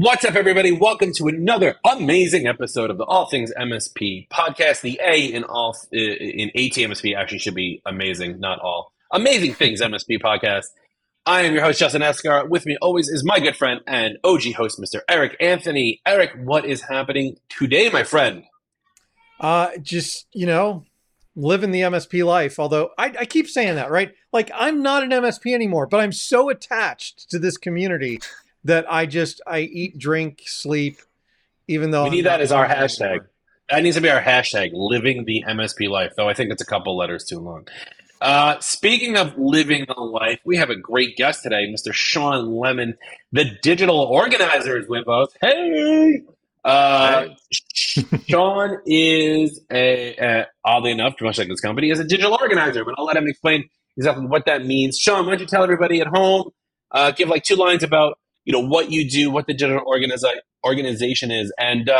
What's up, everybody? Welcome to another amazing episode of the All Things MSP podcast. The A in all in ATMSP actually should be amazing, not all. Amazing Things MSP podcast. I am your host, Justin Esgar. With me always is my good friend and OG host, Mr. Eric Anthony. Eric, what is happening today, my friend? Living the MSP life, although I keep saying that, right? Like, I'm not an MSP anymore, but I'm so attached to this community that I eat, drink, sleep, even though... We need that as our hashtag. That needs to be our hashtag, living the MSP life, though I think it's a couple letters too long. Speaking of living the life, we have a great guest today, Mr. Shawn Lemon, the digital organizer, is with us. Hey! Shawn is, oddly enough, much like this company, is a digital organizer, but I'll let him explain exactly what that means. Shawn, why don't you tell everybody at home, give like two lines about what you do, what the digital organization is, and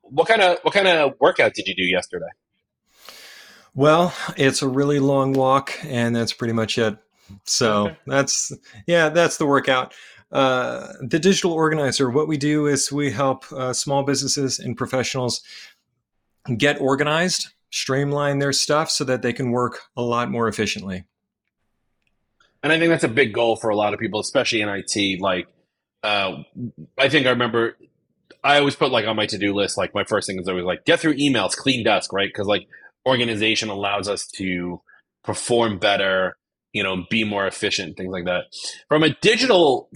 what kind of workout did you do yesterday? Well, it's a really long walk, and that's pretty much it. So that's the workout. The digital organizer, what we do is we help small businesses and professionals get organized, streamline their stuff so that they can work a lot more efficiently. And I think that's a big goal for a lot of people, especially in IT. Like, I think I remember I always put on my to-do list, my first thing is always get through emails, clean desk, right? Because organization allows us to perform better, be more efficient, things like that. From a digital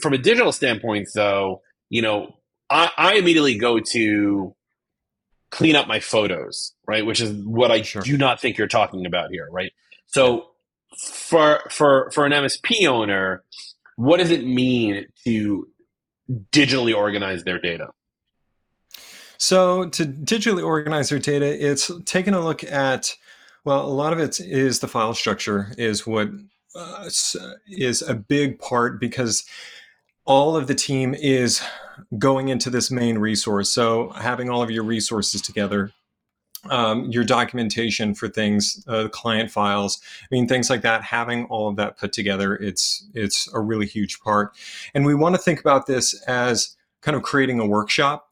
standpoint, though, I immediately go to clean up my photos, right? Which is what I do not think you're talking about here, right? So For an MSP owner, what does it mean to digitally organize their data? So to digitally organize their data, it's taking a look at, a lot of it is the file structure is what is a big part, because all of the team is going into this main resource. So having all of your resources together, your documentation for things, client files, things like that, having all of that put together, it's a really huge part. And we want to think about this as kind of creating a workshop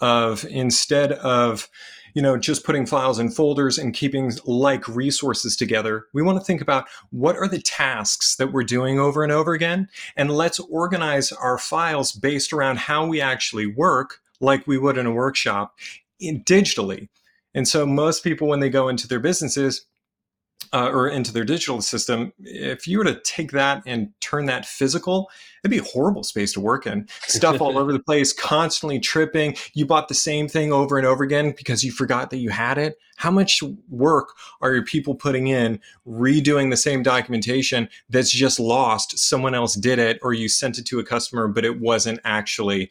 of, instead of, just putting files in folders and keeping resources together, we want to think about what are the tasks that we're doing over and over again, and let's organize our files based around how we actually work, like we would in a workshop, digitally. And so most people, when they go into their businesses or into their digital system, if you were to take that and turn that physical, it'd be a horrible space to work in. Stuff all over the place, constantly tripping. You bought the same thing over and over again because you forgot that you had it. How much work are your people putting in redoing the same documentation that's just lost? Someone else did it, or you sent it to a customer, but it wasn't actually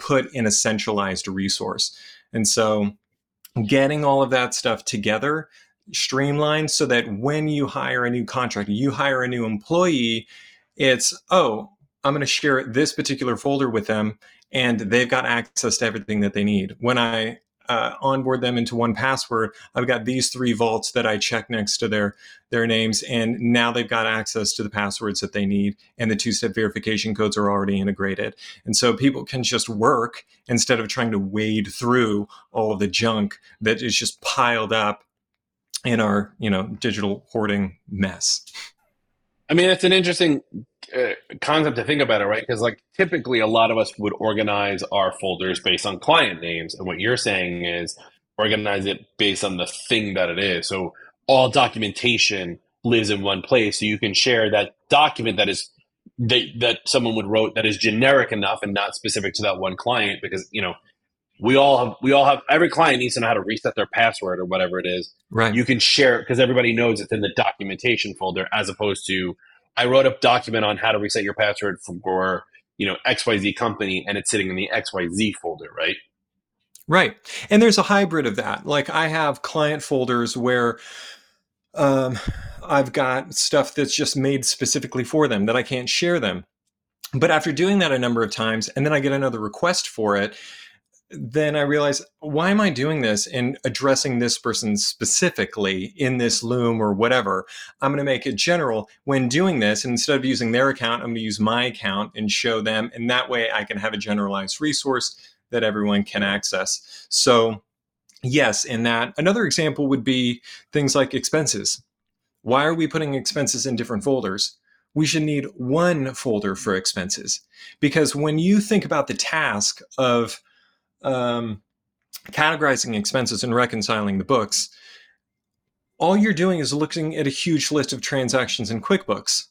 put in a centralized resource. And so getting all of that stuff together, streamlined, so that when you hire a new contractor, you hire a new employee, it's, I'm going to share this particular folder with them, and they've got access to everything that they need. When I onboard them into 1Password, I've got these 3 vaults that I check next to their names, and now they've got access to the passwords that they need, and the 2-step verification codes are already integrated. And so people can just work instead of trying to wade through all of the junk that is just piled up in our, digital hoarding mess. It's an interesting concept to think about it, right? Because typically a lot of us would organize our folders based on client names. And what you're saying is organize it based on the thing that it is. So all documentation lives in one place. So you can share that document that someone would wrote that is generic enough and not specific to that one client, because, every client needs to know how to reset their password or whatever it is. Right. You can share it because everybody knows it's in the documentation folder, as opposed to, I wrote a document on how to reset your password for XYZ company, and it's sitting in the XYZ folder, right? Right. And there's a hybrid of that. I have client folders where I've got stuff that's just made specifically for them that I can't share them. But after doing that a number of times, and then I get another request for it, then I realized, why am I doing this and addressing this person specifically in this Loom or whatever? I'm going to make it general when doing this. And instead of using their account, I'm going to use my account and show them. And that way I can have a generalized resource that everyone can access. So yes, in that. Another example would be things like expenses. Why are we putting expenses in different folders? We should need one folder for expenses. Because when you think about the task of categorizing expenses and reconciling the books, all you're doing is looking at a huge list of transactions in QuickBooks.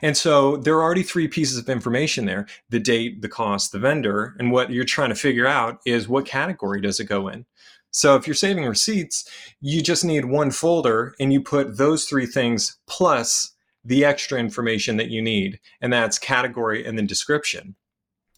And so there are already three pieces of information there: the date, the cost, the vendor. And what you're trying to figure out is what category does it go in. So if you're saving receipts, you just need one folder and you put those three things plus the extra information that you need. And that's category and then description.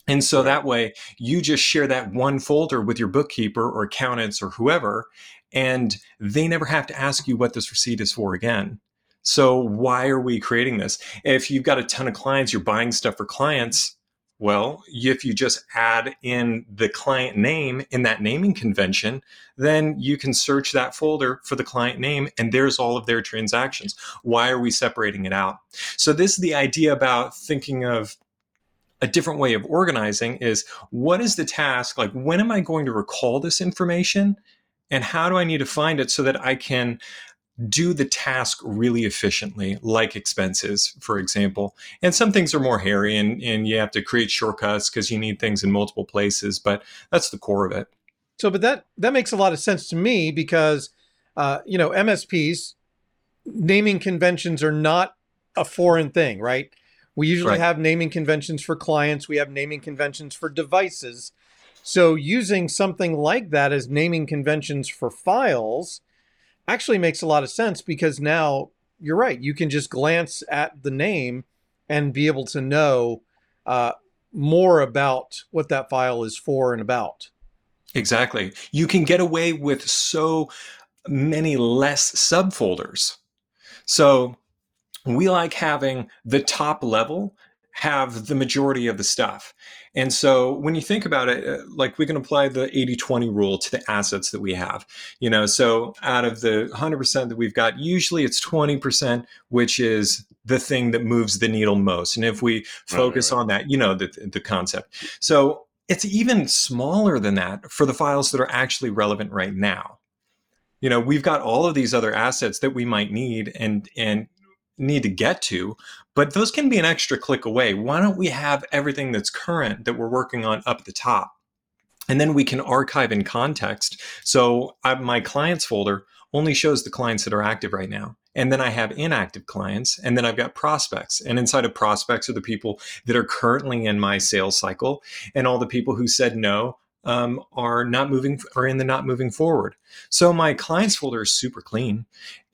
And so that way you just share that one folder with your bookkeeper or accountants or whoever, and they never have to ask you what this receipt is for again. So why are we creating this? If you've got a ton of clients, you're buying stuff for clients, well, if you just add in the client name in that naming convention, then you can search that folder for the client name and there's all of their transactions. Why are we separating it out? So this is the idea about thinking of a different way of organizing is, what is the task? Like, when am I going to recall this information and how do I need to find it so that I can do the task really efficiently, like expenses, for example. And some things are more hairy and you have to create shortcuts because you need things in multiple places, but that's the core of it. So, but that makes a lot of sense to me because, you know, MSPs, naming conventions are not a foreign thing, right? We usually have naming conventions for clients. We have naming conventions for devices. So using something like that as naming conventions for files actually makes a lot of sense because now you're right. You can just glance at the name and be able to know more about what that file is for and about. Exactly. You can get away with so many less subfolders. So we like having the top level have the majority of the stuff. And so when you think about it, like, we can apply the 80-20 rule to the assets that we have, you know, so out of the 100% that we've got, usually it's 20%, which is the thing that moves the needle most. And if we focus on that, you know, the concept. So it's even smaller than that for the files that are actually relevant right now. You know, we've got all of these other assets that we might need and need to get to, but those can be an extra click away. Why don't we have everything that's current that we're working on up at the top? And then we can archive in context. So my clients folder only shows the clients that are active right now. And then I have inactive clients, and then I've got prospects. And inside of prospects are the people that are currently in my sales cycle, and all the people who said no are in the not moving forward. So my clients folder is super clean.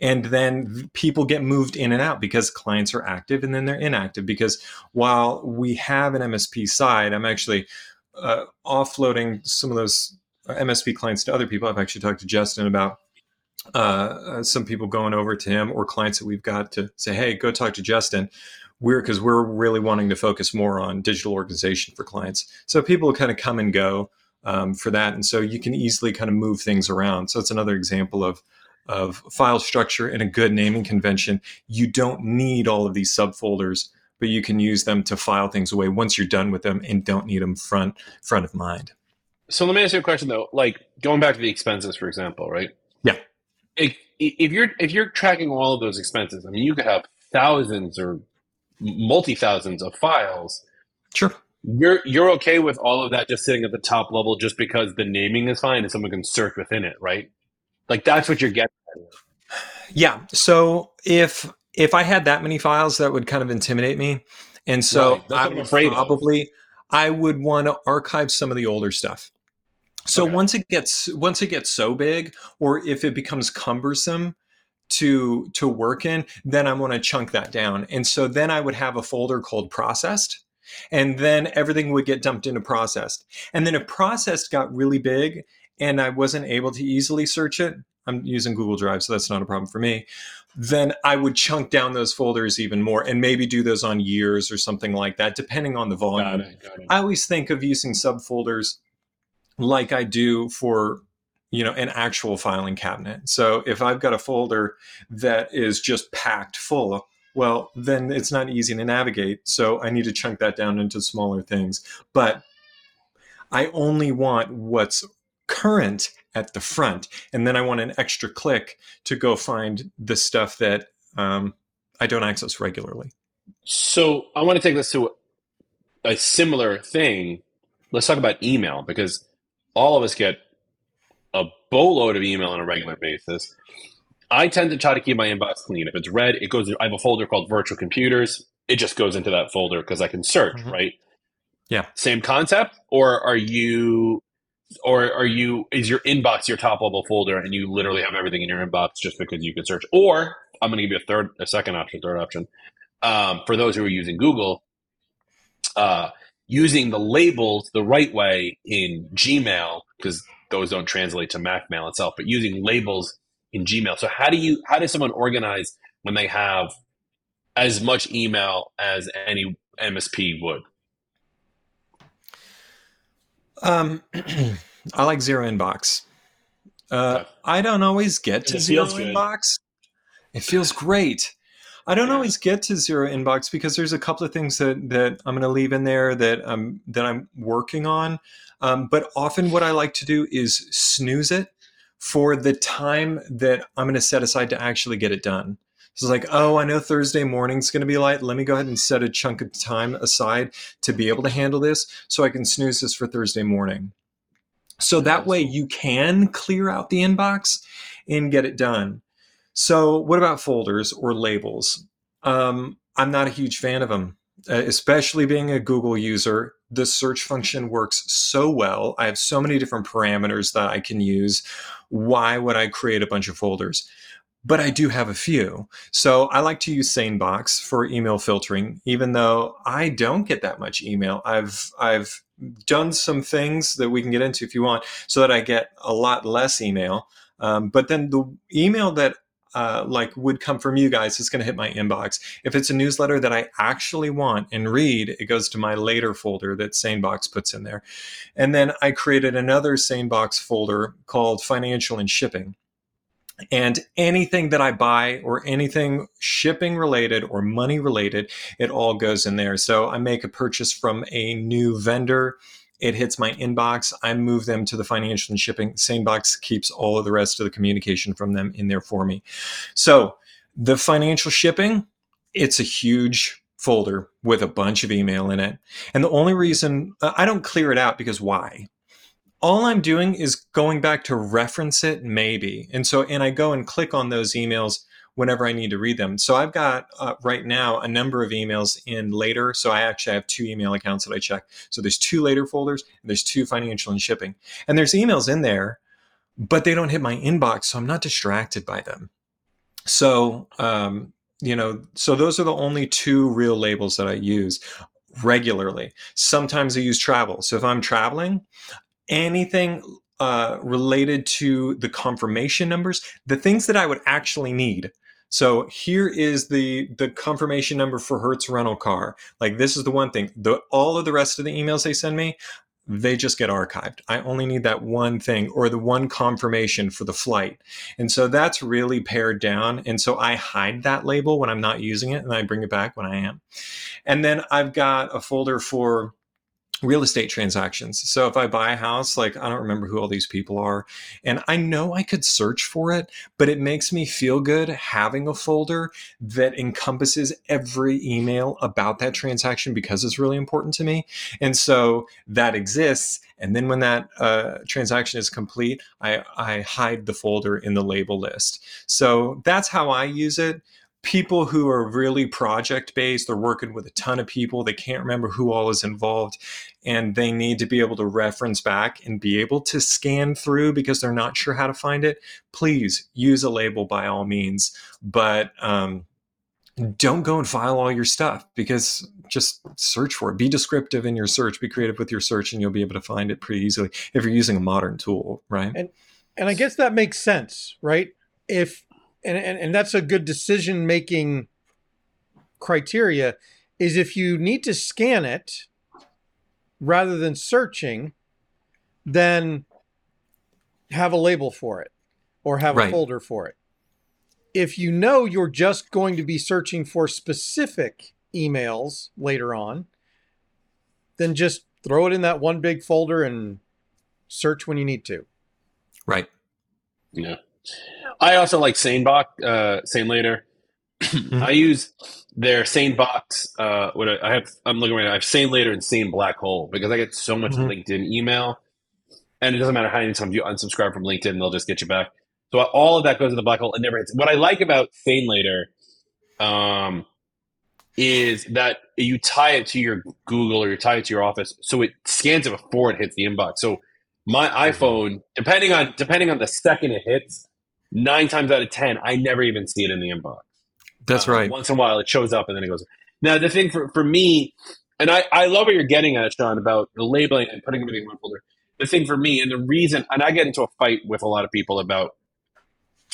And then people get moved in and out because clients are active and then they're inactive. Because while we have an MSP side, I'm actually offloading some of those MSP clients to other people. I've actually talked to Justin about some people going over to him, or clients that we've got to say, hey, go talk to Justin. Because we're really wanting to focus more on digital organization for clients. So people kind of come and go for that. And so you can easily kind of move things around. So it's another example of file structure and a good naming convention. You don't need all of these subfolders, but you can use them to file things away once you're done with them and don't need them front of mind. So let me ask you a question though, like going back to the expenses, for example, right? Yeah. If you're tracking all of those expenses, I mean, you could have thousands or multi-thousands of files. Sure. You're okay with all of that just sitting at the top level just because the naming is fine and someone can search within it, right? Like, that's what you're getting at. Yeah. So if I had that many files, that would kind of intimidate me. And so I would want to archive some of the older stuff. So once it gets so big, or if it becomes cumbersome to work in, then I'm going to chunk that down. And so then I would have a folder called processed. And then everything would get dumped into processed. And then if processed got really big and I wasn't able to easily search it, I'm using Google Drive, so that's not a problem for me, then I would chunk down those folders even more and maybe do those on years or something like that, depending on the volume. Got it. I always think of using subfolders like I do for, you know, an actual filing cabinet. So if I've got a folder that is just packed full, well, then it's not easy to navigate. So I need to chunk that down into smaller things. But I only want what's current at the front. And then I want an extra click to go find the stuff that I don't access regularly. So I want to take this to a similar thing. Let's talk about email, because all of us get a boatload of email on a regular basis. I tend to try to keep my inbox clean. If it's red, it goes. I have a folder called virtual computers. It just goes into that folder because I can search, right? Yeah. Same concept, or is your inbox your top level folder and you literally have everything in your inbox just because you can search? Or I'm going to give you a third option. For those who are using Google, using the labels the right way in Gmail, because those don't translate to Mac Mail itself, but using labels in Gmail. So how does someone organize when they have as much email as any MSP would? I like zero inbox. I don't always get to zero inbox. It feels great. I don't always get to zero inbox because there's a couple of things that I'm going to leave in there that I'm working on. But often what I like to do is snooze it for the time that I'm going to set aside to actually get it done. So it's like, oh, I know Thursday morning's going to be light. Let me go ahead and set a chunk of time aside to be able to handle this so I can snooze this for Thursday morning. So that way you can clear out the inbox and get it done. So what about folders or labels? I'm not a huge fan of them, especially being a Google user. The search function works so well. I have so many different parameters that I can use. Why would I create a bunch of folders? But I do have a few. So I like to use SaneBox for email filtering, even though I don't get that much email. I've done some things that we can get into if you want, so that I get a lot less email. But then the email that would come from you guys, it's going to hit my inbox. If it's a newsletter that I actually want and read, it goes to my later folder that SaneBox puts in there. And then I created another SaneBox folder called Financial and Shipping. And anything that I buy or anything shipping related or money related, it all goes in there. So I make a purchase from a new vendor. It hits my inbox. I move them to the Financial and Shipping. SaneBox keeps all of the rest of the communication from them in there for me. So the Financial Shipping, it's a huge folder with a bunch of email in it. And the only reason I don't clear it out, because why? All I'm doing is going back to reference it, maybe. And I go and click on those emails whenever I need to read them. So I've got right now a number of emails in later. So I actually have two email accounts that I check. So there's two later folders, and there's two Financial and Shipping. And there's emails in there, but they don't hit my inbox, so I'm not distracted by them. So, so those are the only two real labels that I use regularly. Sometimes I use travel. So if I'm traveling, anything related to the confirmation numbers, the things that I would actually need. So here is the confirmation number for Hertz rental car. Like, this is the one thing. All of the rest of the emails they send me, they just get archived. I only need that one thing, or the one confirmation for the flight. And so that's really pared down. And so I hide that label when I'm not using it, and I bring it back when I am. And then I've got a folder for real estate transactions. So if I buy a house, like, I don't remember who all these people are, and I know I could search for it, but it makes me feel good having a folder that encompasses every email about that transaction, because it's really important to me. And so that exists. And then when that transaction is complete, I hide the folder in the label list. So that's how I use it. People who are really project-based, they're working with a ton of people, they can't remember who all is involved, and they need to be able to reference back and be able to scan through because they're not sure how to find it, please use a label by all means. But don't go and file all your stuff, because just search for it. Be descriptive in your search, be creative with your search, and you'll be able to find it pretty easily if you're using a modern tool, right? And I guess that makes sense, right? And that's a good decision-making criteria, is if you need to scan it rather than searching, then have a label for it or have a folder for it. If you know you're just going to be searching for specific emails later on, then just throw it in that one big folder and search when you need to. Right. Yeah. I also like SaneBox, SaneLater. I use their SaneBox. I'm looking right now. I have SaneLater and SaneBlackHole because I get so much LinkedIn email, and it doesn't matter how many times you unsubscribe from LinkedIn, they'll just get you back. So all of that goes in the black hole and never hits. What I like about SaneLater is that you tie it to your Google or you tie it to your office, so it scans it before it hits the inbox. So my iPhone, depending on the second it hits, 9 times out of 10, I never even see it in the inbox. That's right. Once in a while, it shows up and then it goes. Now, the thing for me, and I love what you're getting at, Shawn, about the labeling and putting everything in one folder. The thing for me, and the reason, and I get into a fight with a lot of people about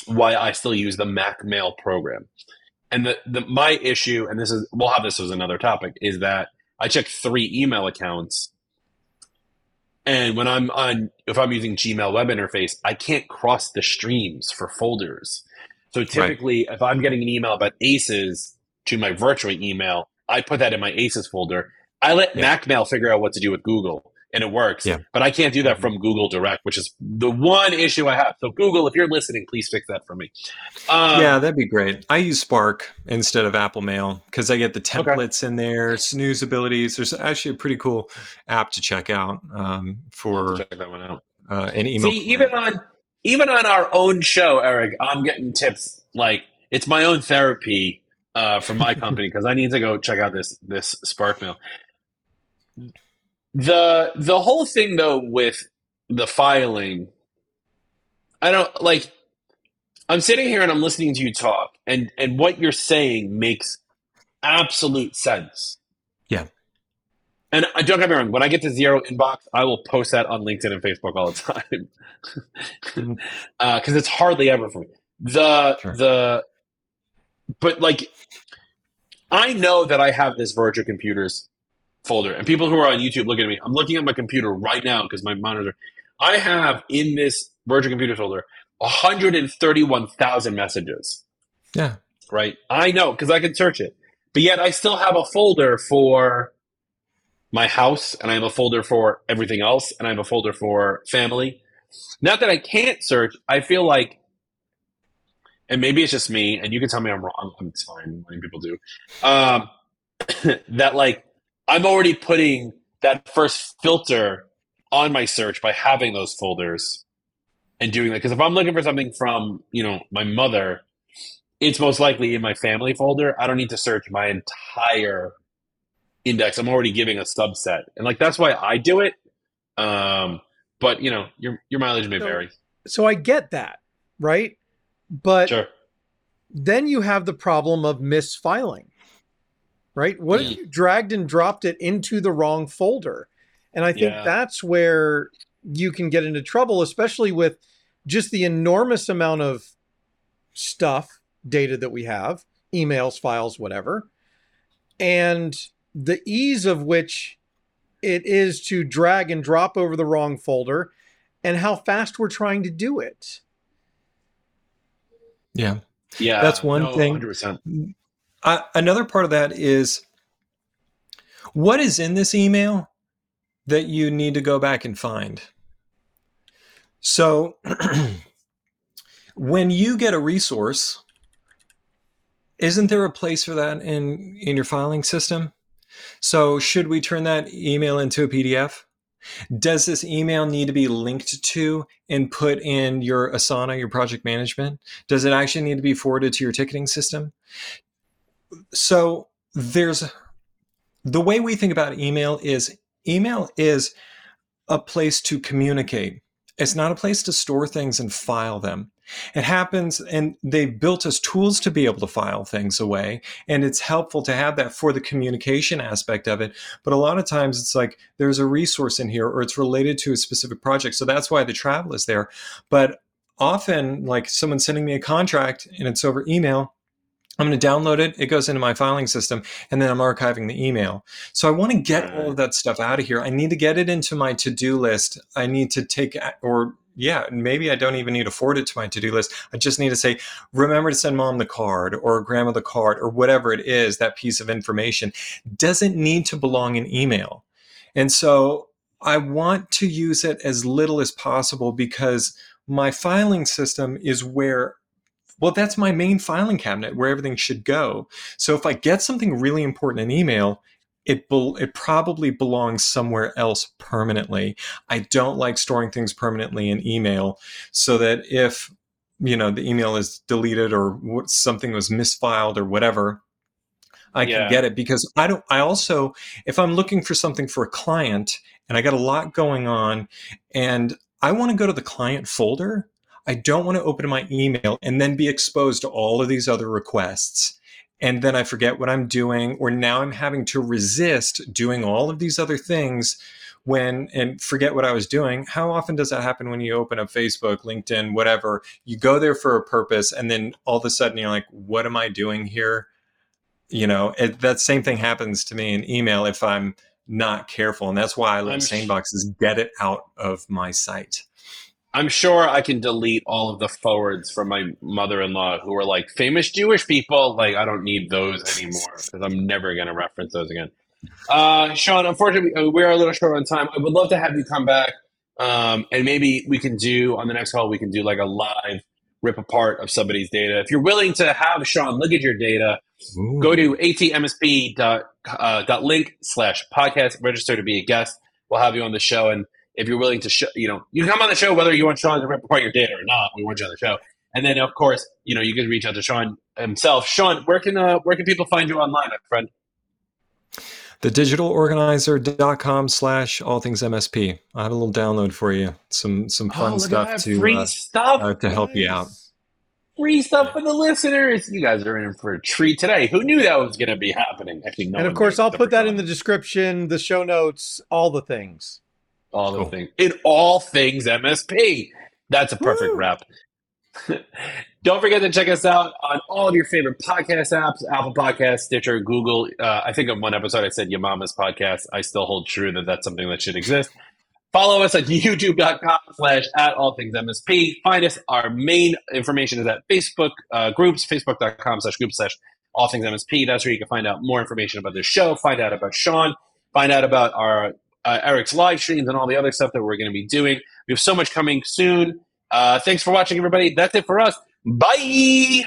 why I still use the Mac Mail program. And my issue, and this is, we'll have this as another topic, is that I check 3 email accounts. And when if I'm using Gmail web interface, I can't cross the streams for folders. So typically, if I'm getting an email about ACES to my virtual email, I put that in my ACES folder. I let Mac Mail figure out what to do with Google, and it works. Yeah. But I can't do that from Google Direct, which is the one issue I have. So Google, if you're listening, please fix that for me. Yeah, that'd be great. I use Spark instead of Apple Mail because I get the templates in there, snooze abilities. There's actually a pretty cool app to check out for check that one out. An email. See, even on our own show, Eric, I'm getting tips. Like, it's my own therapy from my company because I need to go check out this Spark Mail. The whole thing though with the filing, I don't like. I'm sitting here and I'm listening to you talk, and what you're saying makes absolute sense. Yeah. And don't get me wrong, when I get to 0 inbox, I will post that on LinkedIn and Facebook all the time because it's hardly ever for me. But like, I know that I have this virtual computers folder, and people who are on YouTube looking at me, I'm looking at my computer right now because my monitor. I have in this virtual computers folder 131,000 messages. Yeah. Right. I know because I can search it, but yet I still have a folder for my house, and I have a folder for everything else, and I have a folder for family. Not that I can't search, I feel like, and maybe it's just me, and you can tell me I'm wrong, it's fine, many people do, that like I'm already putting that first filter on my search by having those folders and doing that. Because if I'm looking for something from, my mother, it's most likely in my family folder. I don't need to search my entire index. I'm already giving a subset, and like that's why I do it. But your mileage may vary. So I get that, right? But then you have the problem of misfiling, right? What if you dragged and dropped it into the wrong folder? And I think that's where you can get into trouble, especially with just the enormous amount of stuff, data that we have, emails, files, whatever, and the ease of which it is to drag and drop over the wrong folder and how fast we're trying to do it. Yeah. Yeah. That's one thing. 100%. Another part of that is what is in this email that you need to go back and find. So when you get a resource, isn't there a place for that in your filing system? So should we turn that email into a PDF? Does this email need to be linked to and put in your Asana, your project management? Does it actually need to be forwarded to your ticketing system? So the way we think about email is a place to communicate. It's not a place to store things and file them. It happens, and they've built us tools to be able to file things away, and it's helpful to have that for the communication aspect of it. But a lot of times it's like there's a resource in here or it's related to a specific project. So that's why the travel is there. But often, like someone sending me a contract and it's over email, I'm going to download it. It goes into my filing system, and then I'm archiving the email. So I want to get all of that stuff out of here. I need to get it into my to-do list. I need to take, or yeah, maybe I don't even need to forward it to my to-do list. I just need to say, remember to send mom the card or grandma the card or whatever it is. That piece of information doesn't need to belong in email. And so I want to use it as little as possible, because my filing system is where, well, that's my main filing cabinet where everything should go. So if I get something really important in email, it probably belongs somewhere else permanently. I don't like storing things permanently in email, so that if, you know, the email is deleted or something was misfiled or whatever, I can get it. Because I also, if I'm looking for something for a client and I got a lot going on and I want to go to the client folder, I don't want to open my email and then be exposed to all of these other requests. And then I forget what I'm doing, or now I'm having to resist doing all of these other things and forget what I was doing. How often does that happen when you open up Facebook, LinkedIn, whatever? You go there for a purpose, and then all of a sudden you're like, what am I doing here? You know, that same thing happens to me in email if I'm not careful. And that's why I let SaneBox is get it out of my site. I'm sure I can delete all of the forwards from my mother-in-law who are like famous Jewish people. Like, I don't need those anymore because I'm never going to reference those again. Shawn, unfortunately, we are a little short on time. I would love to have you come back. And maybe we can do, on the next call, we can do like a live rip apart of somebody's data. If you're willing to have Shawn look at your data, go to atmsp.link/podcast, register to be a guest. We'll have you on the show. And if you're willing to show, you know, you can come on the show, whether you want Shawn to rip apart your data or not, we want you on the show. And then, of course, you know, you can reach out to Shawn himself. Shawn, where can people find you online, my friend? thedigitalorganizer.com/allthingsmsp. I have a little download for you. Some fun stuff to help you out. Free stuff for the listeners. You guys are in for a treat today. Who knew that was going to be happening? Actually, no. And of course, I'll put that in the description, the show notes, all the things. All the things. In All Things MSP. That's a perfect wrap. Don't forget to check us out on all of your favorite podcast apps, Apple Podcasts, Stitcher, Google. I think on one episode I said Your Mama's Podcast. I still hold true that that's something that should exist. Follow us on youtube.com/@allthingsmsp. Find us. Our main information is at Facebook groups, facebook.com/group/allthingsmsp. That's where you can find out more information about the show, find out about Shawn, find out about our Eric's live streams and all the other stuff that we're going to be doing. We have so much coming soon. Thanks for watching, everybody. That's it for us. Bye.